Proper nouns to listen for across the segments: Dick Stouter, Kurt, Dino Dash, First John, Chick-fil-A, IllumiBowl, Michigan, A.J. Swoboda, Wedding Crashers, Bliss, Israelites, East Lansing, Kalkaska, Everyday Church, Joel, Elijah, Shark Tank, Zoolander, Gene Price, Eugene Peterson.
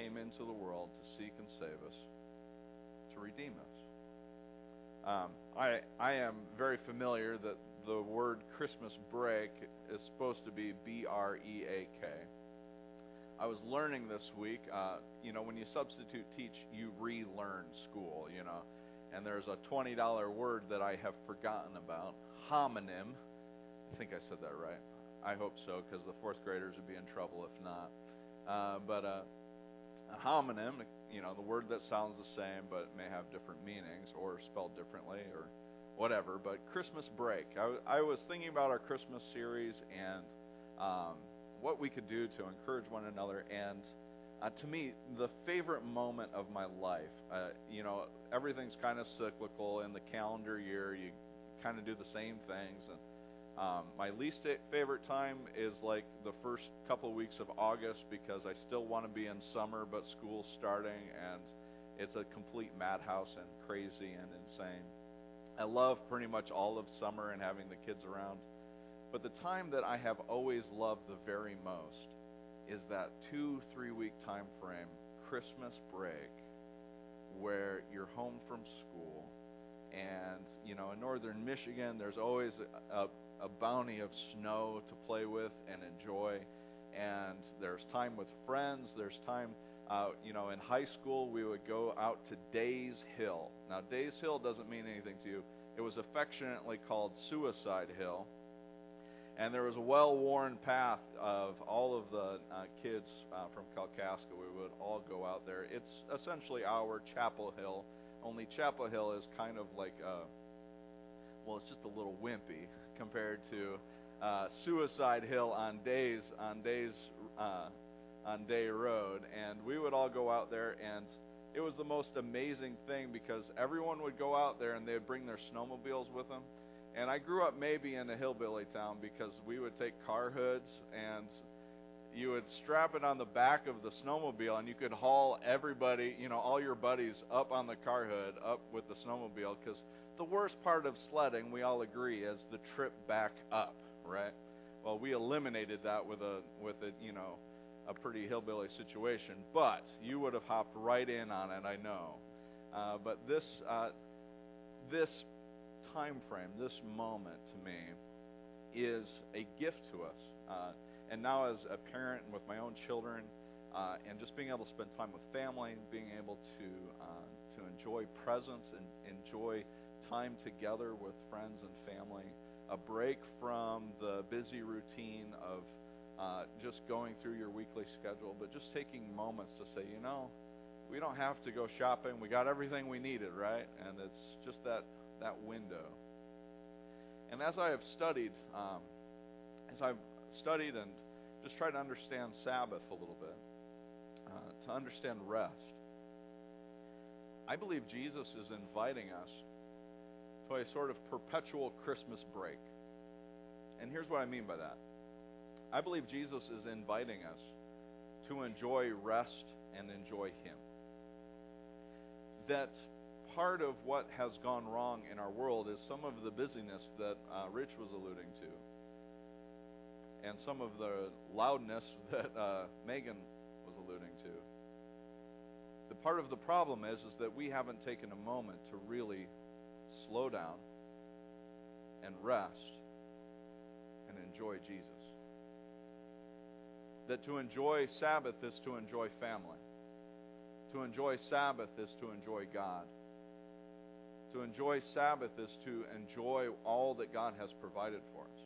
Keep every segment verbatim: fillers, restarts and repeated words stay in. came into the world to seek and save us, to redeem us. Um, I, I am very familiar that the word Christmas break is supposed to be B R E A K. I was learning this week, uh, you know, when you substitute teach, you relearn school, you know. And there's a twenty dollar word that I have forgotten about, homonym. I think I said that right. I hope so, because the fourth graders would be in trouble if not. Uh, but uh, a homonym, you know, the word that sounds the same but may have different meanings or spelled differently or whatever. But Christmas break. I, I was thinking about our Christmas series and um, what we could do to encourage one another. And uh, to me, the favorite moment of my life, uh, you know, everything's kind of cyclical. In the calendar year, you kind of do the same things. And Um, my least favorite time is like the first couple weeks of August, because I still want to be in summer, but school's starting, and it's a complete madhouse and crazy and insane. I love pretty much all of summer and having the kids around, but the time that I have always loved the very most is that two, three-week time frame, Christmas break, where you're home from school, and, you know, in northern Michigan, there's always a, a a bounty of snow to play with and enjoy, and there's time with friends, there's time, uh, you know, in high school we would go out to Days Hill. Now, Days Hill doesn't mean anything to you. It was affectionately called Suicide Hill, and there was a well-worn path of all of the uh, kids uh, from Kalkaska. We would all go out there. It's essentially our Chapel Hill, only Chapel Hill is kind of like a, well, it's just a little wimpy compared to uh, Suicide Hill on days on days uh, on Day Road, and we would all go out there, and it was the most amazing thing because everyone would go out there and they'd bring their snowmobiles with them. And I grew up maybe in a hillbilly town because we would take car hoods and you would strap it on the back of the snowmobile, and you could haul everybody, you know, all your buddies up on the car hood, up with the snowmobile, because the worst part of sledding, we all agree, is the trip back up, right? Well, we eliminated that with a, with a, you know, a pretty hillbilly situation, but you would have hopped right in on it, I know. Uh, but this, uh, this time frame, this moment to me is a gift to us. Uh, and now as a parent and with my own children, uh, and just being able to spend time with family, being able to uh, to enjoy presence and enjoy time together with friends and family, a break from the busy routine of uh, just going through your weekly schedule, but just taking moments to say, you know, we don't have to go shopping. We got everything we needed, right? And it's just that, that window. And as I have studied, um, as I've studied and just tried to understand Sabbath a little bit, uh, to understand rest, I believe Jesus is inviting us to a sort of perpetual Christmas break. And here's what I mean by that. I believe Jesus is inviting us to enjoy rest and enjoy Him. That part of what has gone wrong in our world is some of the busyness that uh, Rich was alluding to, and some of the loudness that uh, Megan was alluding to. The part of the problem is, is that we haven't taken a moment to really slow down and rest and enjoy Jesus. That to enjoy Sabbath is to enjoy family. To enjoy Sabbath is to enjoy God. To enjoy Sabbath is to enjoy all that God has provided for us.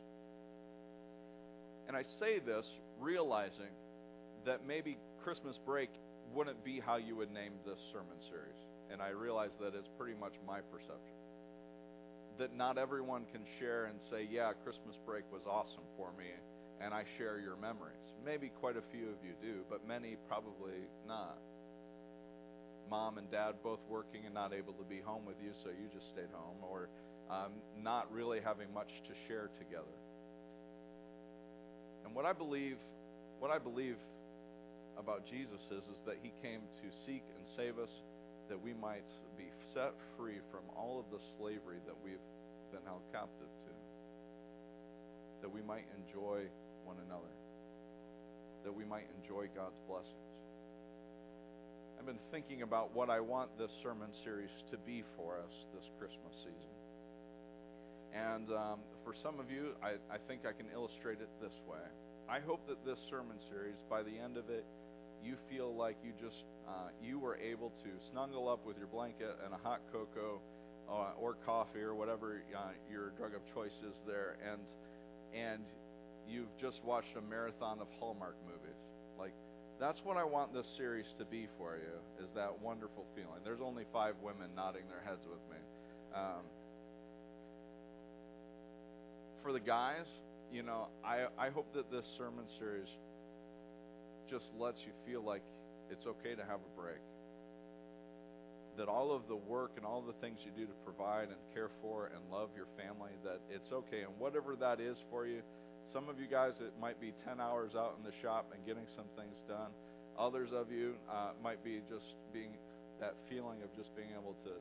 And I say this realizing that maybe Christmas break wouldn't be how you would name this sermon series. And I realize that it's pretty much my perception. That not everyone can share and say, yeah, Christmas break was awesome for me, and I share your memories. Maybe quite a few of you do, but many probably not. Mom and dad both working and not able to be home with you, so you just stayed home, or um, not really having much to share together. And what I believe, what I believe about Jesus is, is that He came to seek and save us, that we might be set free from all of the slavery that we've been held captive to, that we might enjoy one another, that we might enjoy God's blessings. I've been thinking about what I want this sermon series to be for us this Christmas season. And um, for some of you, I, I think I can illustrate it this way. I hope that this sermon series, by the end of it, you feel like you just uh, you were able to snuggle up with your blanket and a hot cocoa uh, or coffee or whatever uh, your drug of choice is there, and and you've just watched a marathon of Hallmark movies. Like, that's what I want this series to be for you, is that wonderful feeling. There's only five women nodding their heads with me. Um, for the guys, you know, I, I hope that this sermon series just lets you feel like it's okay to have a break. That all of the work and all the things you do to provide and care for and love your family, that it's okay. And whatever that is for you, some of you guys, it might be ten hours out in the shop and getting some things done. Others of you uh, might be just being that feeling of just being able to,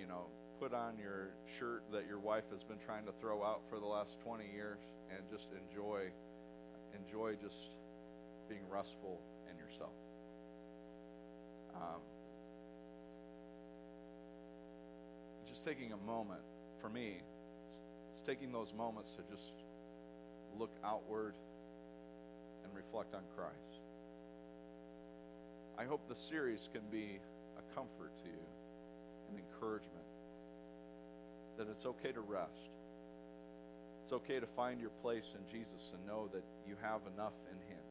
you know, put on your shirt that your wife has been trying to throw out for the last twenty years and just enjoy, enjoy just being restful in yourself. Um, just taking a moment, for me, it's, it's taking those moments to just look outward and reflect on Christ. I hope the series can be a comfort to you, an encouragement, that it's okay to rest. It's okay to find your place in Jesus and know that you have enough in Him.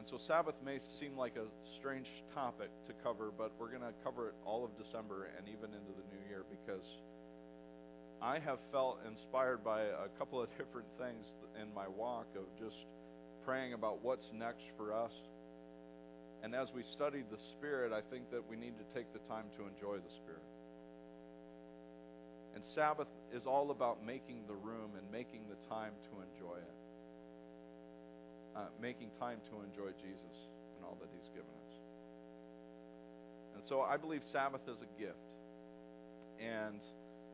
And so Sabbath may seem like a strange topic to cover, but we're going to cover it all of December and even into the new year, because I have felt inspired by a couple of different things in my walk of just praying about what's next for us. And as we study the Spirit, I think that we need to take the time to enjoy the Spirit. And Sabbath is all about making the room and making the time to enjoy it. Uh, making time to enjoy Jesus and all that He's given us. And so I believe Sabbath is a gift. And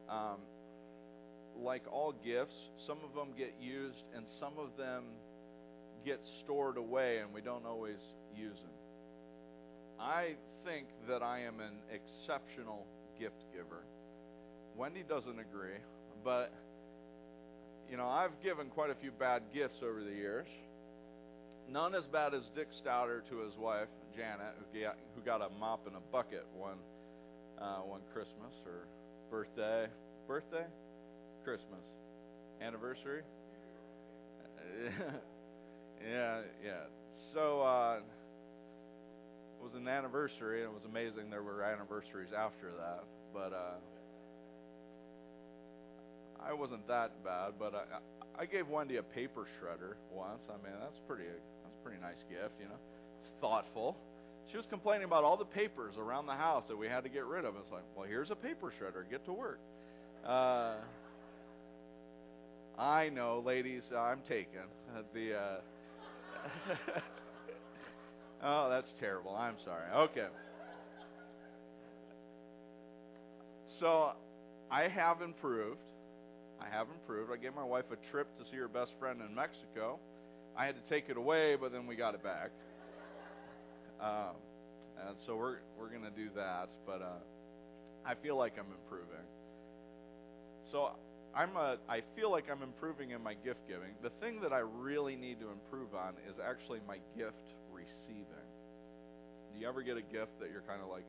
um, like all gifts, some of them get used and some of them get stored away and we don't always use them. I think that I am an exceptional gift giver. Wendy doesn't agree, but you know, I've given quite a few bad gifts over the years. None as bad as Dick Stouter to his wife, Janet, who got, who got a mop and a bucket one uh, one Christmas or birthday. Birthday? Christmas. Anniversary? yeah, yeah. So uh, it was an anniversary, and it was amazing there were anniversaries after that. But uh, I wasn't that bad, but I... I I gave Wendy a paper shredder once. I mean, that's pretty. That's a pretty nice gift, you know. It's thoughtful. She was complaining about all the papers around the house that we had to get rid of. It's like, well, here's a paper shredder. Get to work. Uh, I know, ladies. I'm taken. The. Uh, oh, that's terrible. I'm sorry. Okay. So, I have improved. I have improved. I gave my wife a trip to see her best friend in Mexico. I had to take it away, but then we got it back. Um, and so we're we're going to do that. But uh, I feel like I'm improving. So I'm a, I feel like I'm improving in my gift giving. The thing that I really need to improve on is actually my gift receiving. Do you ever get a gift that you're kind of like,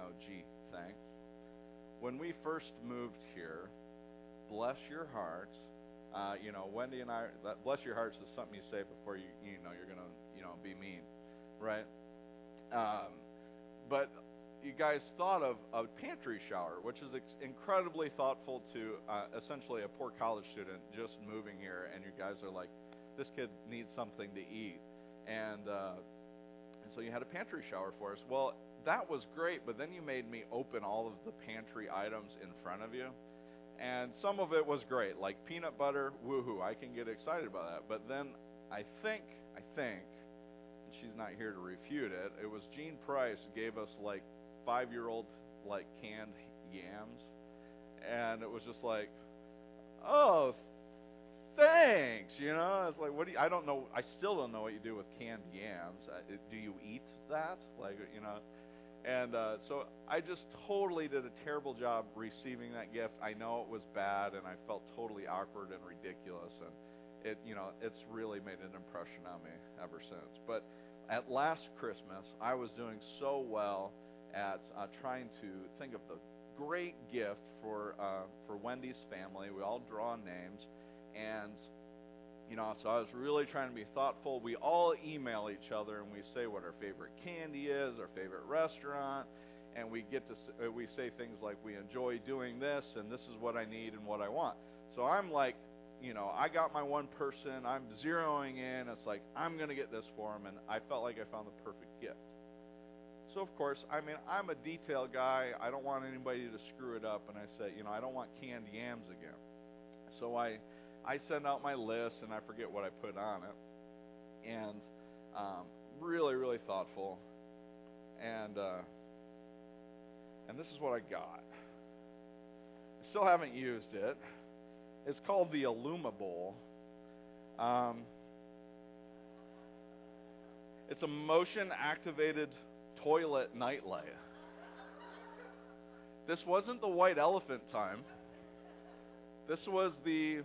oh, gee, thanks? When we first moved here, bless your hearts. Uh, you know, Wendy and I, that bless your hearts is something you say before you, you know, you're going to, you know, be mean, right? Um, but you guys thought of a pantry shower, which is ex- incredibly thoughtful to uh, essentially a poor college student just moving here. And you guys are like, this kid needs something to eat. And, uh, and so you had a pantry shower for us. Well, that was great. But then you made me open all of the pantry items in front of you. And some of it was great, like peanut butter, woohoo, I can get excited about that. But then I think, I think, and she's not here to refute it, it was Gene Price who gave us like five-year-old like canned yams. And it was just like, oh, thanks, you know. It's like, what do you, I don't know, I still don't know what you do with canned yams. Do you eat that? Like, you know. And uh, so I just totally did a terrible job receiving that gift. I know it was bad, and I felt totally awkward and ridiculous. And, it, you know, it's really made an impression on me ever since. But at last Christmas, I was doing so well at uh, trying to think of the great gift for uh, for Wendy's family. We all draw names. And, you know, so I was really trying to be thoughtful. We all email each other, and we say what our favorite candy is, our favorite restaurant, and we get to we say things like, we enjoy doing this, and this is what I need and what I want. So I'm like, you know, I got my one person. I'm zeroing in. It's like, I'm going to get this for him, and I felt like I found the perfect gift. So, of course, I mean, I'm a detail guy. I don't want anybody to screw it up, and I said, you know, I don't want canned yams again. So I... I send out my list, and I forget what I put on it, and um, really, really thoughtful, and uh, and this is what I got. I still haven't used it. It's called the IllumiBowl. Um, it's a motion-activated toilet nightlight. This wasn't the white elephant time. This was the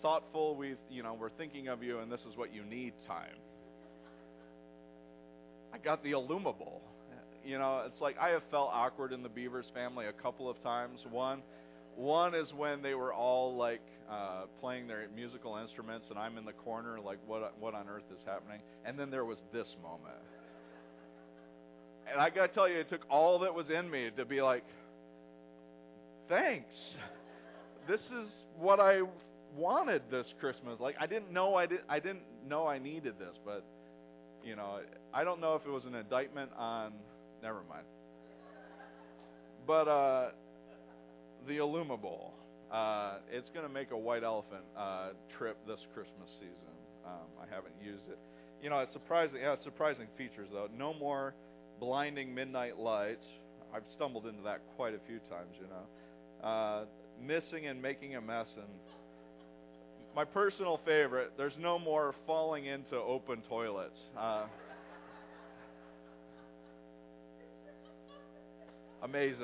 thoughtful, we, you know, we're thinking of you, and this is what you need time. I got the IllumiBowl. You know, it's like, I have felt awkward in the Beavers family a couple of times. One, one is when they were all like uh, playing their musical instruments, and I'm in the corner, like, what, what on earth is happening? And then there was this moment, and I got to tell you, it took all that was in me to be like, thanks. This is what I wanted this Christmas. Like, I didn't know I did I didn't know I needed this, but you know, I don't know if it was an indictment on, never mind. But uh the IllumiBowl. Uh it's gonna make a white elephant uh trip this Christmas season. Um I haven't used it. You know, it's surprising it has surprising features though. No more blinding midnight lights. I've stumbled into that quite a few times, you know. Uh missing and making a mess, and my personal favorite, there's no more falling into open toilets. Uh, amazing.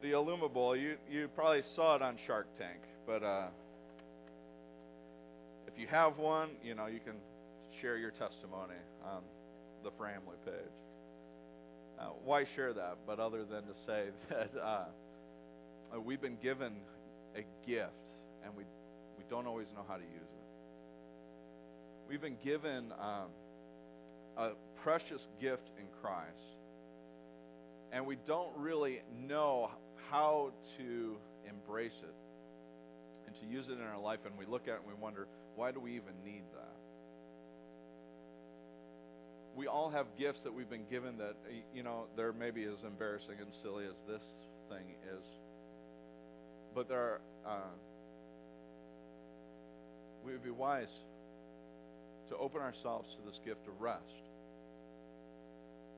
The IllumiBowl, you, you probably saw it on Shark Tank, but uh, if you have one, you know, you can share your testimony on the family page. Uh, why share that, but other than to say that... Uh, We've been given a gift, and we we don't always know how to use it. We've been given um, a precious gift in Christ, and we don't really know how to embrace it and to use it in our life, and we look at it and we wonder, why do we even need that? We all have gifts that we've been given that, you know, they're maybe as embarrassing and silly as this thing is. But there are, uh, we would be wise to open ourselves to this gift of rest.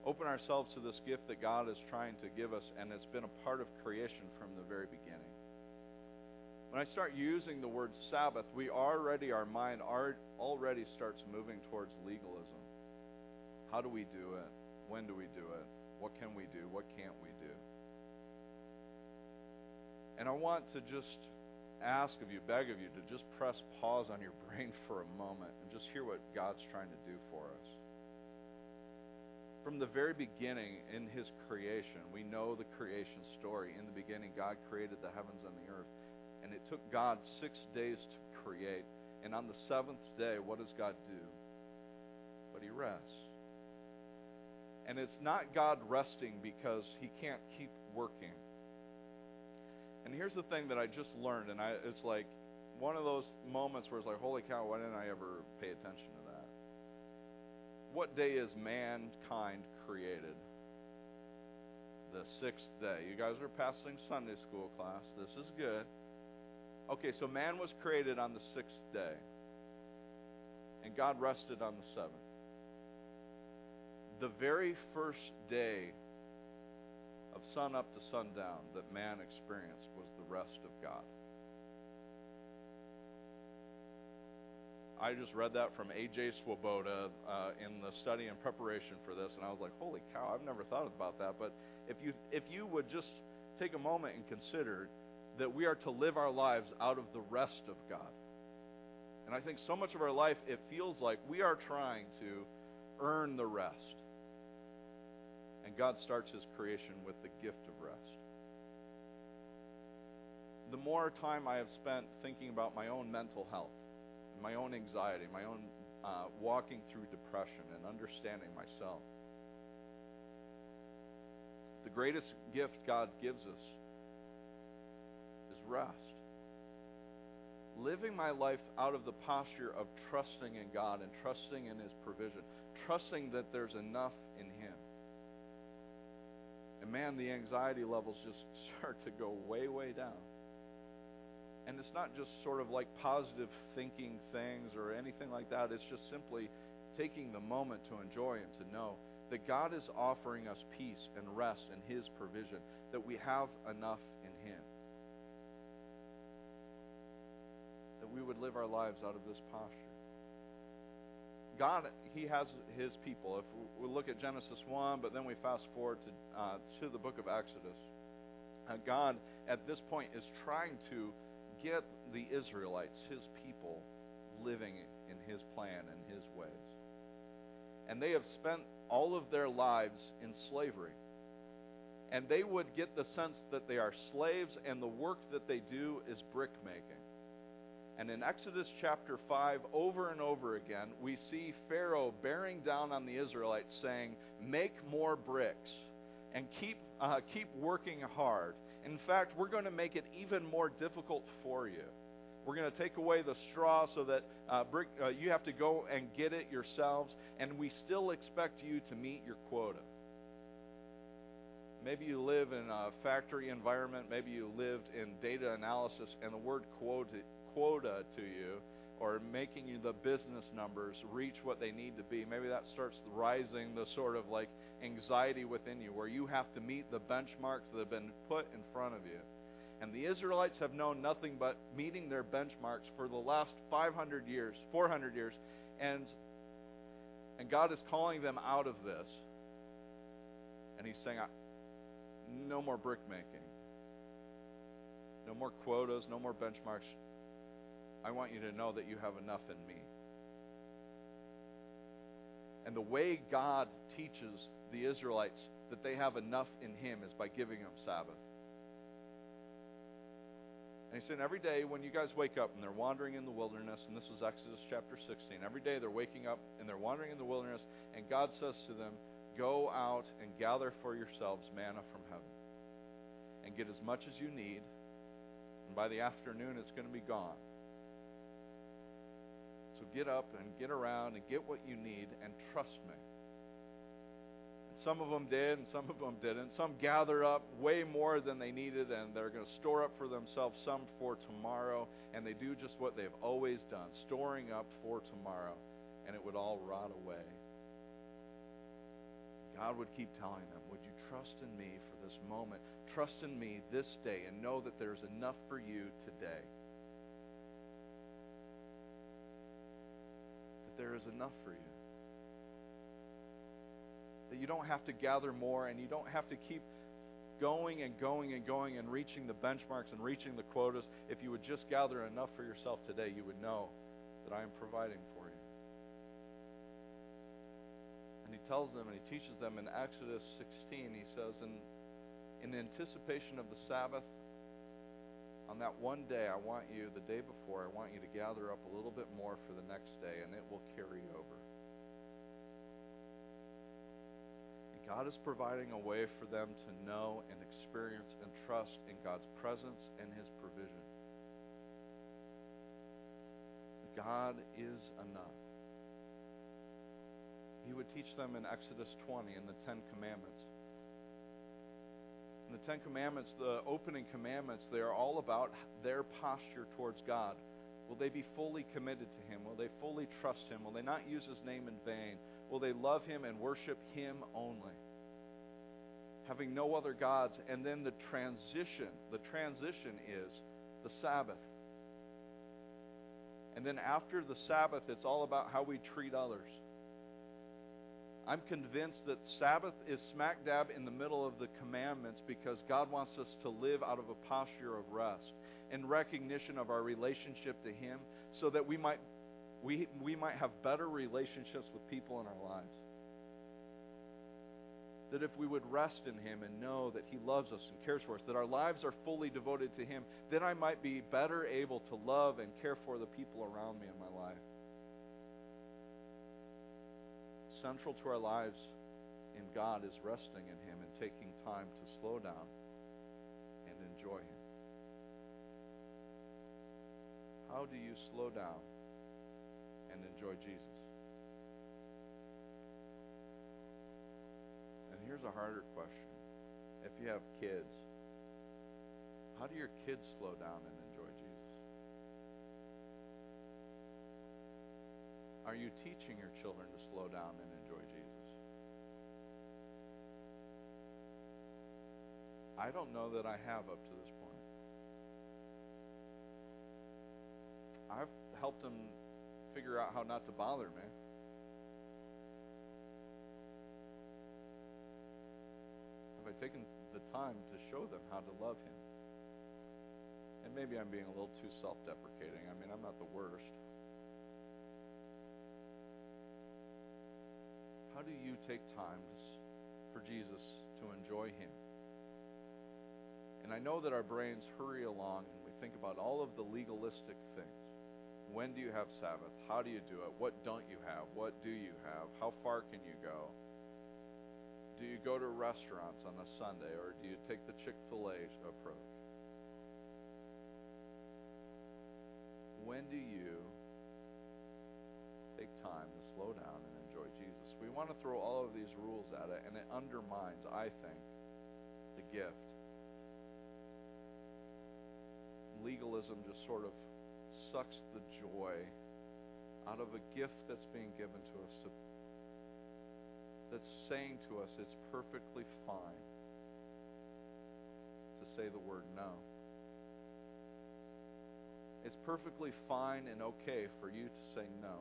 Open ourselves to this gift that God is trying to give us, and it's been a part of creation from the very beginning. When I start using the word Sabbath, we already, our mind already starts moving towards legalism. How do we do it? When do we do it? What can we do? What can't we do? And I want to just ask of you, beg of you, to just press pause on your brain for a moment and just hear what God's trying to do for us. From the very beginning in His creation, we know the creation story. In the beginning, God created the heavens and the earth. And it took God six days to create. And on the seventh day, what does God do? But He rests. And it's not God resting because He can't keep working. And here's the thing that I just learned, and I, it's like one of those moments where it's like, holy cow, why didn't I ever pay attention to that? What day is mankind created? The sixth day. You guys are passing Sunday school class. This is good. Okay, so man was created on the sixth day, and God rested on the seventh. The very first day of sun up to sundown that man experienced was the rest of God. I just read that from A J Swoboda uh, in the study and preparation for this, and I was like, holy cow, I've never thought about that. But if you, if you would just take a moment and consider that we are to live our lives out of the rest of God. And I think so much of our life, it feels like we are trying to earn the rest. And God starts His creation with the gift of rest. The more time I have spent thinking about my own mental health, my own anxiety, my own uh, walking through depression and understanding myself. The greatest gift God gives us is rest. Living my life out of the posture of trusting in God and trusting in His provision, trusting that there's enough in Him. And man, the anxiety levels just start to go way, way down. And it's not just sort of like positive thinking things or anything like that. It's just simply taking the moment to enjoy and to know that God is offering us peace and rest in His provision, that we have enough in Him. That we would live our lives out of this posture. God, He has His people. If we look at Genesis one, but then we fast forward to, uh, to the book of Exodus. Uh, God, at this point, is trying to get the Israelites, His people, living in His plan and His ways. And they have spent all of their lives in slavery. And they would get the sense that they are slaves and the work that they do is brick making. And in Exodus chapter five, over and over again, we see Pharaoh bearing down on the Israelites saying, make more bricks and keep, uh, keep working hard. In fact, we're going to make it even more difficult for you. We're going to take away the straw so that uh, brick, uh, you have to go and get it yourselves, and we still expect you to meet your quota. Maybe you live in a factory environment. Maybe you lived in data analysis, and the word quota, quota to you, or making you the business numbers reach what they need to be. Maybe that starts rising the sort of like anxiety within you where you have to meet the benchmarks that have been put in front of you. And the Israelites have known nothing but meeting their benchmarks for the last five hundred years, four hundred years, and, and God is calling them out of this. And He's saying, no more brick making. No more quotas, no more benchmarks. I want you to know that you have enough in Me. And the way God teaches the Israelites that they have enough in Him is by giving them Sabbath. And He said, every day when you guys wake up and they're wandering in the wilderness, and this is Exodus chapter sixteen, every day they're waking up and they're wandering in the wilderness, and God says to them, go out and gather for yourselves manna from heaven and get as much as you need, and by the afternoon it's going to be gone. So get up and get around and get what you need and trust Me. And some of them did and some of them didn't. Some gather up way more than they needed and they're going to store up for themselves, some for tomorrow. And they do just what they've always done, storing up for tomorrow. And it would all rot away. God would keep telling them, would you trust in Me for this moment? Trust in Me this day and know that there's enough for you today. There is enough for you. That you don't have to gather more and you don't have to keep going and going and going and reaching the benchmarks and reaching the quotas. If you would just gather enough for yourself today, you would know that I am providing for you. And He tells them and He teaches them in Exodus sixteen, He says, in, in anticipation of the Sabbath, on that one day, I want you, the day before, I want you to gather up a little bit more for the next day, and it will carry over. And God is providing a way for them to know and experience and trust in God's presence and His provision. God is enough. He would teach them in Exodus twenty in the Ten Commandments. And the Ten Commandments, the opening commandments, they are all about their posture towards God. Will they be fully committed to Him? Will they fully trust Him? Will they not use His name in vain? Will they love Him and worship Him only? having no other gods. And then the transition, the transition is the Sabbath. And then after the Sabbath, it's all about how we treat others. I'm convinced that Sabbath is smack dab in the middle of the commandments because God wants us to live out of a posture of rest and recognition of our relationship to Him, so that we might we we might have better relationships with people in our lives. That if we would rest in Him and know that He loves us and cares for us, that our lives are fully devoted to Him, then I might be better able to love and care for the people around me in my life. Central to our lives in God is resting in Him and taking time to slow down and enjoy Him. How do you slow down and enjoy Jesus? And here's a harder question. If you have kids, how do your kids slow down and enjoy Jesus? Are you teaching your children to slow down and enjoy Jesus? I don't know that I have up to this point. I've helped them figure out how not to bother me. Have I taken the time to show them how to love Him? And maybe I'm being a little too self-deprecating. I mean, I'm not the worst. How do you take time for Jesus to enjoy Him? And I know that our brains hurry along and we think about all of the legalistic things. When do you have Sabbath? How do you do it? What don't you have? What do you have? How far can you go? Do you go to restaurants on a Sunday, or do you take the Chick-fil-A approach? When do you take time to slow down and enjoy Jesus? We want to throw all of these rules at it, and it undermines, I think, the gift. Legalism just sort of sucks the joy out of a gift that's being given to us, to, that's saying to us it's perfectly fine to say the word no. It's perfectly fine and okay for you to say no.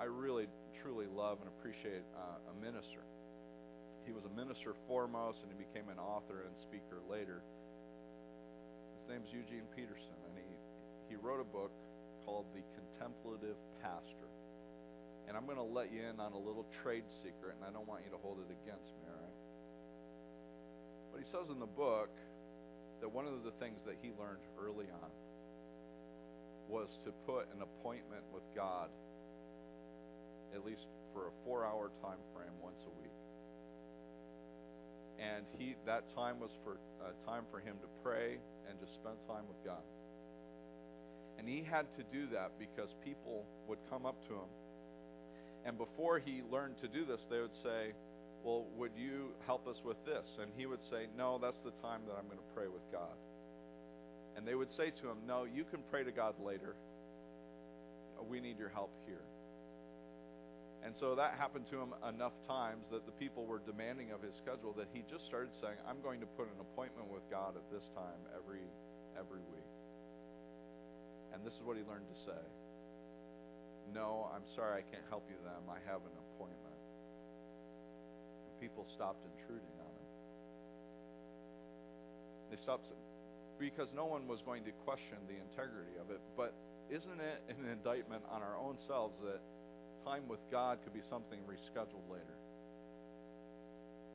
I really, truly love and appreciate uh, a minister. He was a minister foremost, and he became an author and speaker later. His name's Eugene Peterson, and he, he wrote a book called The Contemplative Pastor. And I'm going to let you in on a little trade secret, and I don't want you to hold it against me, all right? But he says in the book that one of the things that he learned early on was to put an appointment with God, at least for a four-hour time frame, once a week. And he that time was for uh, time for him to pray and to spend time with God. And he had to do that because people would come up to him. And before he learned to do this, they would say, well, would you help us with this? And he would say, no, that's the time that I'm going to pray with God. And they would say to him, no, you can pray to God later. We need your help here. And so that happened to him enough times that the people were demanding of his schedule that he just started saying, I'm going to put an appointment with God at this time every every week. And this is what he learned to say. No, I'm sorry, I can't help you then. I have an appointment. And people stopped intruding on him. They stopped because no one was going to question the integrity of it. But isn't it an indictment on our own selves that time with God could be something rescheduled later?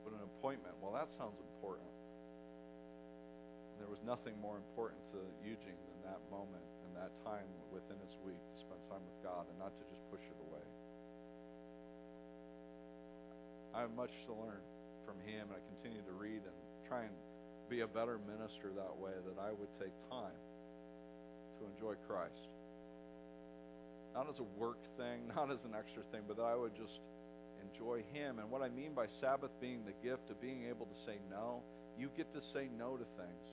But an appointment, well, that sounds important. And there was nothing more important to Eugene than that moment and that time within his week to spend time with God and not to just push it away. I have much to learn from him, and I continue to read and try and be a better minister that way, that I would take time to enjoy Christ. Not as a work thing, not as an extra thing, but that I would just enjoy Him. And what I mean by Sabbath being the gift of being able to say no, you get to say no to things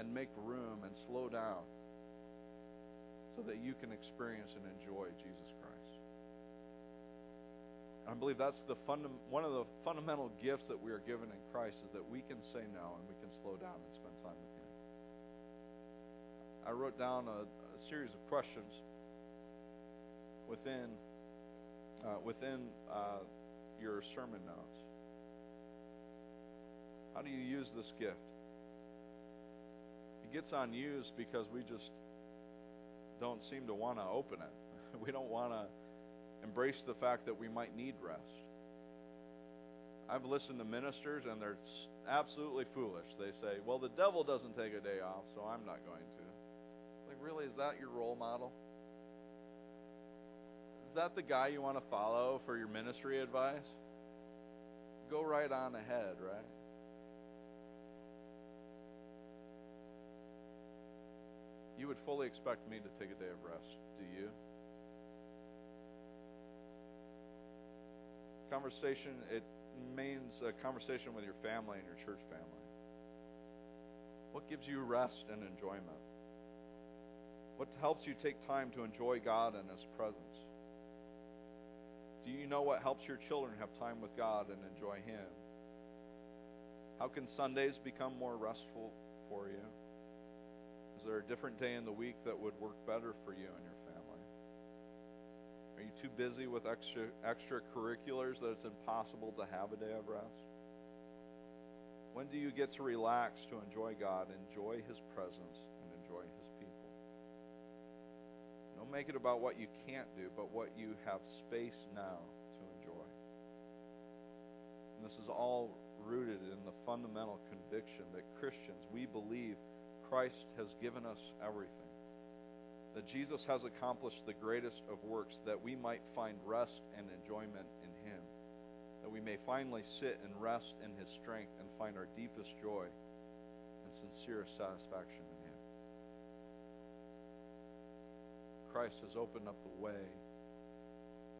and make room and slow down so that you can experience and enjoy Jesus Christ. I believe that's the funda- one of the fundamental gifts that we are given in Christ, is that we can say no and we can slow down and spend time with Him. I wrote down a, a series of questions within uh, within uh, your sermon notes. How do you use this gift? It gets unused because we just don't seem to want to open it. We don't want to embrace the fact that we might need rest. I've listened to ministers, and they're absolutely foolish. They say, well, the devil doesn't take a day off, so I'm not going to. Like, really, is that your role model? Is that the guy you want to follow for your ministry advice? Go right on ahead, right? You would fully expect me to take a day of rest, do you? Conversation, it means a conversation with your family and your church family. What gives you rest and enjoyment? What helps you take time to enjoy God and His presence? Do you know what helps your children have time with God and enjoy Him? How can Sundays become more restful for you? Is there a different day in the week that would work better for you and your family? Are you too busy with extra extracurriculars that it's impossible to have a day of rest? When do you get to relax to enjoy God, enjoy His presence, and enjoy His people? Don't make it about what you can't do, but what you have space now to enjoy. And this is all rooted in the fundamental conviction that Christians, we believe Christ has given us everything. That Jesus has accomplished the greatest of works, that we might find rest and enjoyment in Him, that we may finally sit and rest in His strength and find our deepest joy and sincerest satisfaction in Him. Christ has opened up the way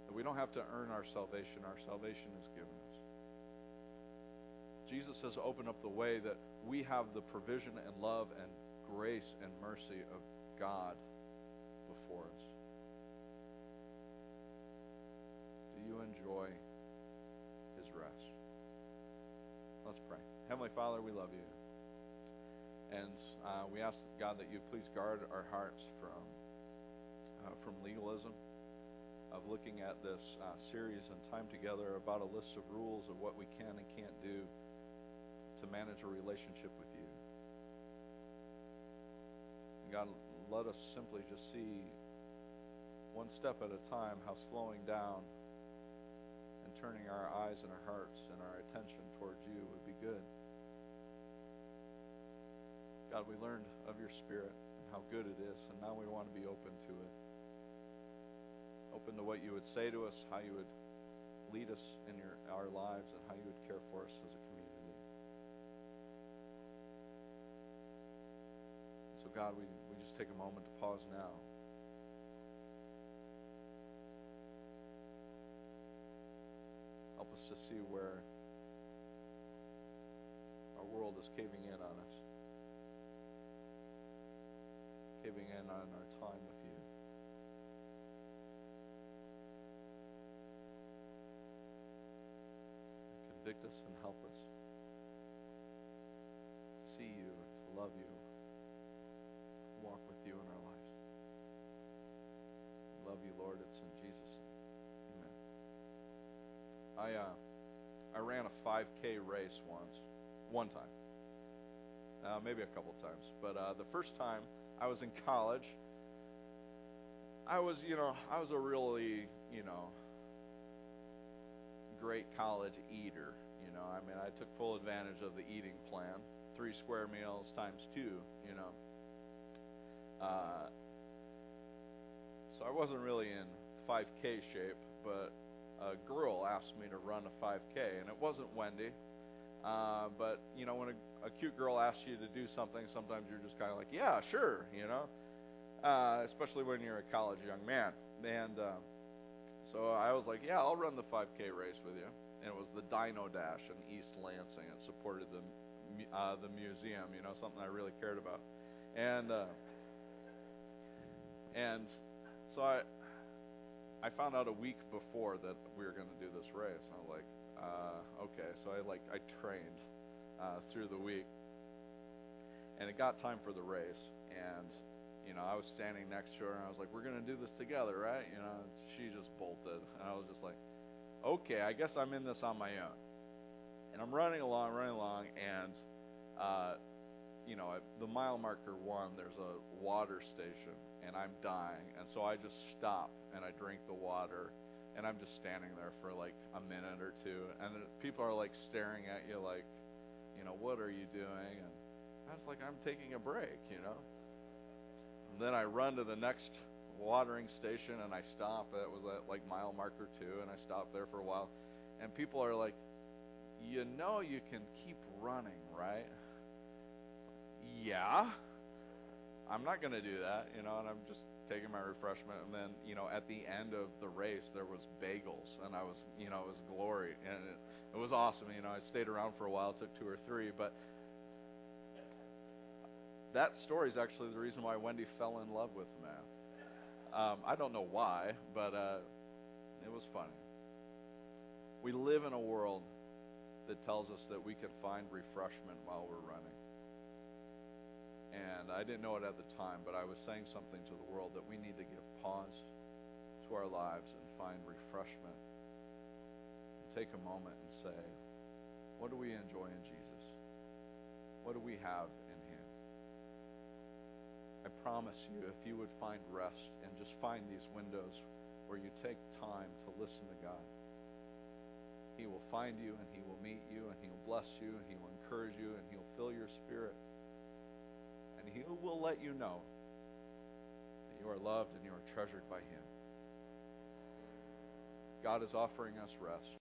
that we don't have to earn our salvation. Our salvation is given us. Jesus has opened up the way that we have the provision and love and grace and mercy of God before us. Do you enjoy His rest? Let's pray. Heavenly Father, we love You. And uh, we ask, God, that You please guard our hearts from uh, from legalism, of looking at this uh, series and time together about a list of rules of what we can and can't do to manage a relationship with You. And God, let us simply just see one step at a time how slowing down and turning our eyes and our hearts and our attention towards You would be good. God, we learned of Your Spirit and how good it is, and now we want to be open to it. Open to what You would say to us, how You would lead us in your, our lives, and how You would care for us as a community. So God, we take a moment to pause now. Help us to see where our world is caving in on us, caving in on our time with You. Convict us and help us to see You, to love You, walk with You in our lives. We love You, Lord. It's in Jesus' name. Amen. I uh, I ran a five K race once, one time, uh, maybe a couple times. But uh, the first time I was in college, I was you know I was a really you know great college eater. You know I mean I took full advantage of the eating plan, three square meals times two. You know. Uh, so I wasn't really in five K shape, but a girl asked me to run a five K, and it wasn't Wendy. Uh, but you know, when a, a cute girl asks you to do something, sometimes you're just kind of like, yeah, sure, you know, uh, especially when you're a college young man. And uh, so I was like, yeah, I'll run the five K race with you. And it was the Dino Dash in East Lansing. It supported the uh, the museum, you know, something I really cared about. And uh, And so I I found out a week before that we were going to do this race. And I was like, uh, okay. So I like I trained uh, through the week, and it got time for the race. And you know, I was standing next to her, and I was like, "We're going to do this together, right?" You know, she just bolted, and I was just like, "Okay, I guess I'm in this on my own." And I'm running along, running along, and uh, you know, at the mile marker one, there's a water station, and I'm dying, and so I just stop and I drink the water, and I'm just standing there for like a minute or two, and people are like staring at you, like, you know, what are you doing? And I was like, I'm taking a break, you know. And then I run to the next watering station, and I stop. It was at like mile marker two, and I stopped there for a while, and people are like, you know, you can keep running, right? Yeah, I'm not going to do that, you know, and I'm just taking my refreshment. And then, you know, at the end of the race, there was bagels, and I was, you know, it was glory, and it, it was awesome. You know, I stayed around for a while, took two or three, but that story is actually the reason why Wendy fell in love with me. Um, I don't know why, but uh, it was funny. We live in a world that tells us that we can find refreshment while we're running. And I didn't know it at the time, but I was saying something to the world that we need to give pause to our lives and find refreshment. And take a moment and say, what do we enjoy in Jesus? What do we have in Him? I promise you, if you would find rest and just find these windows where you take time to listen to God, He will find you, and He will meet you, and He'll bless you, and He'll encourage you, and He'll fill your spirit. And He will let you know that you are loved and you are treasured by Him. God is offering us rest.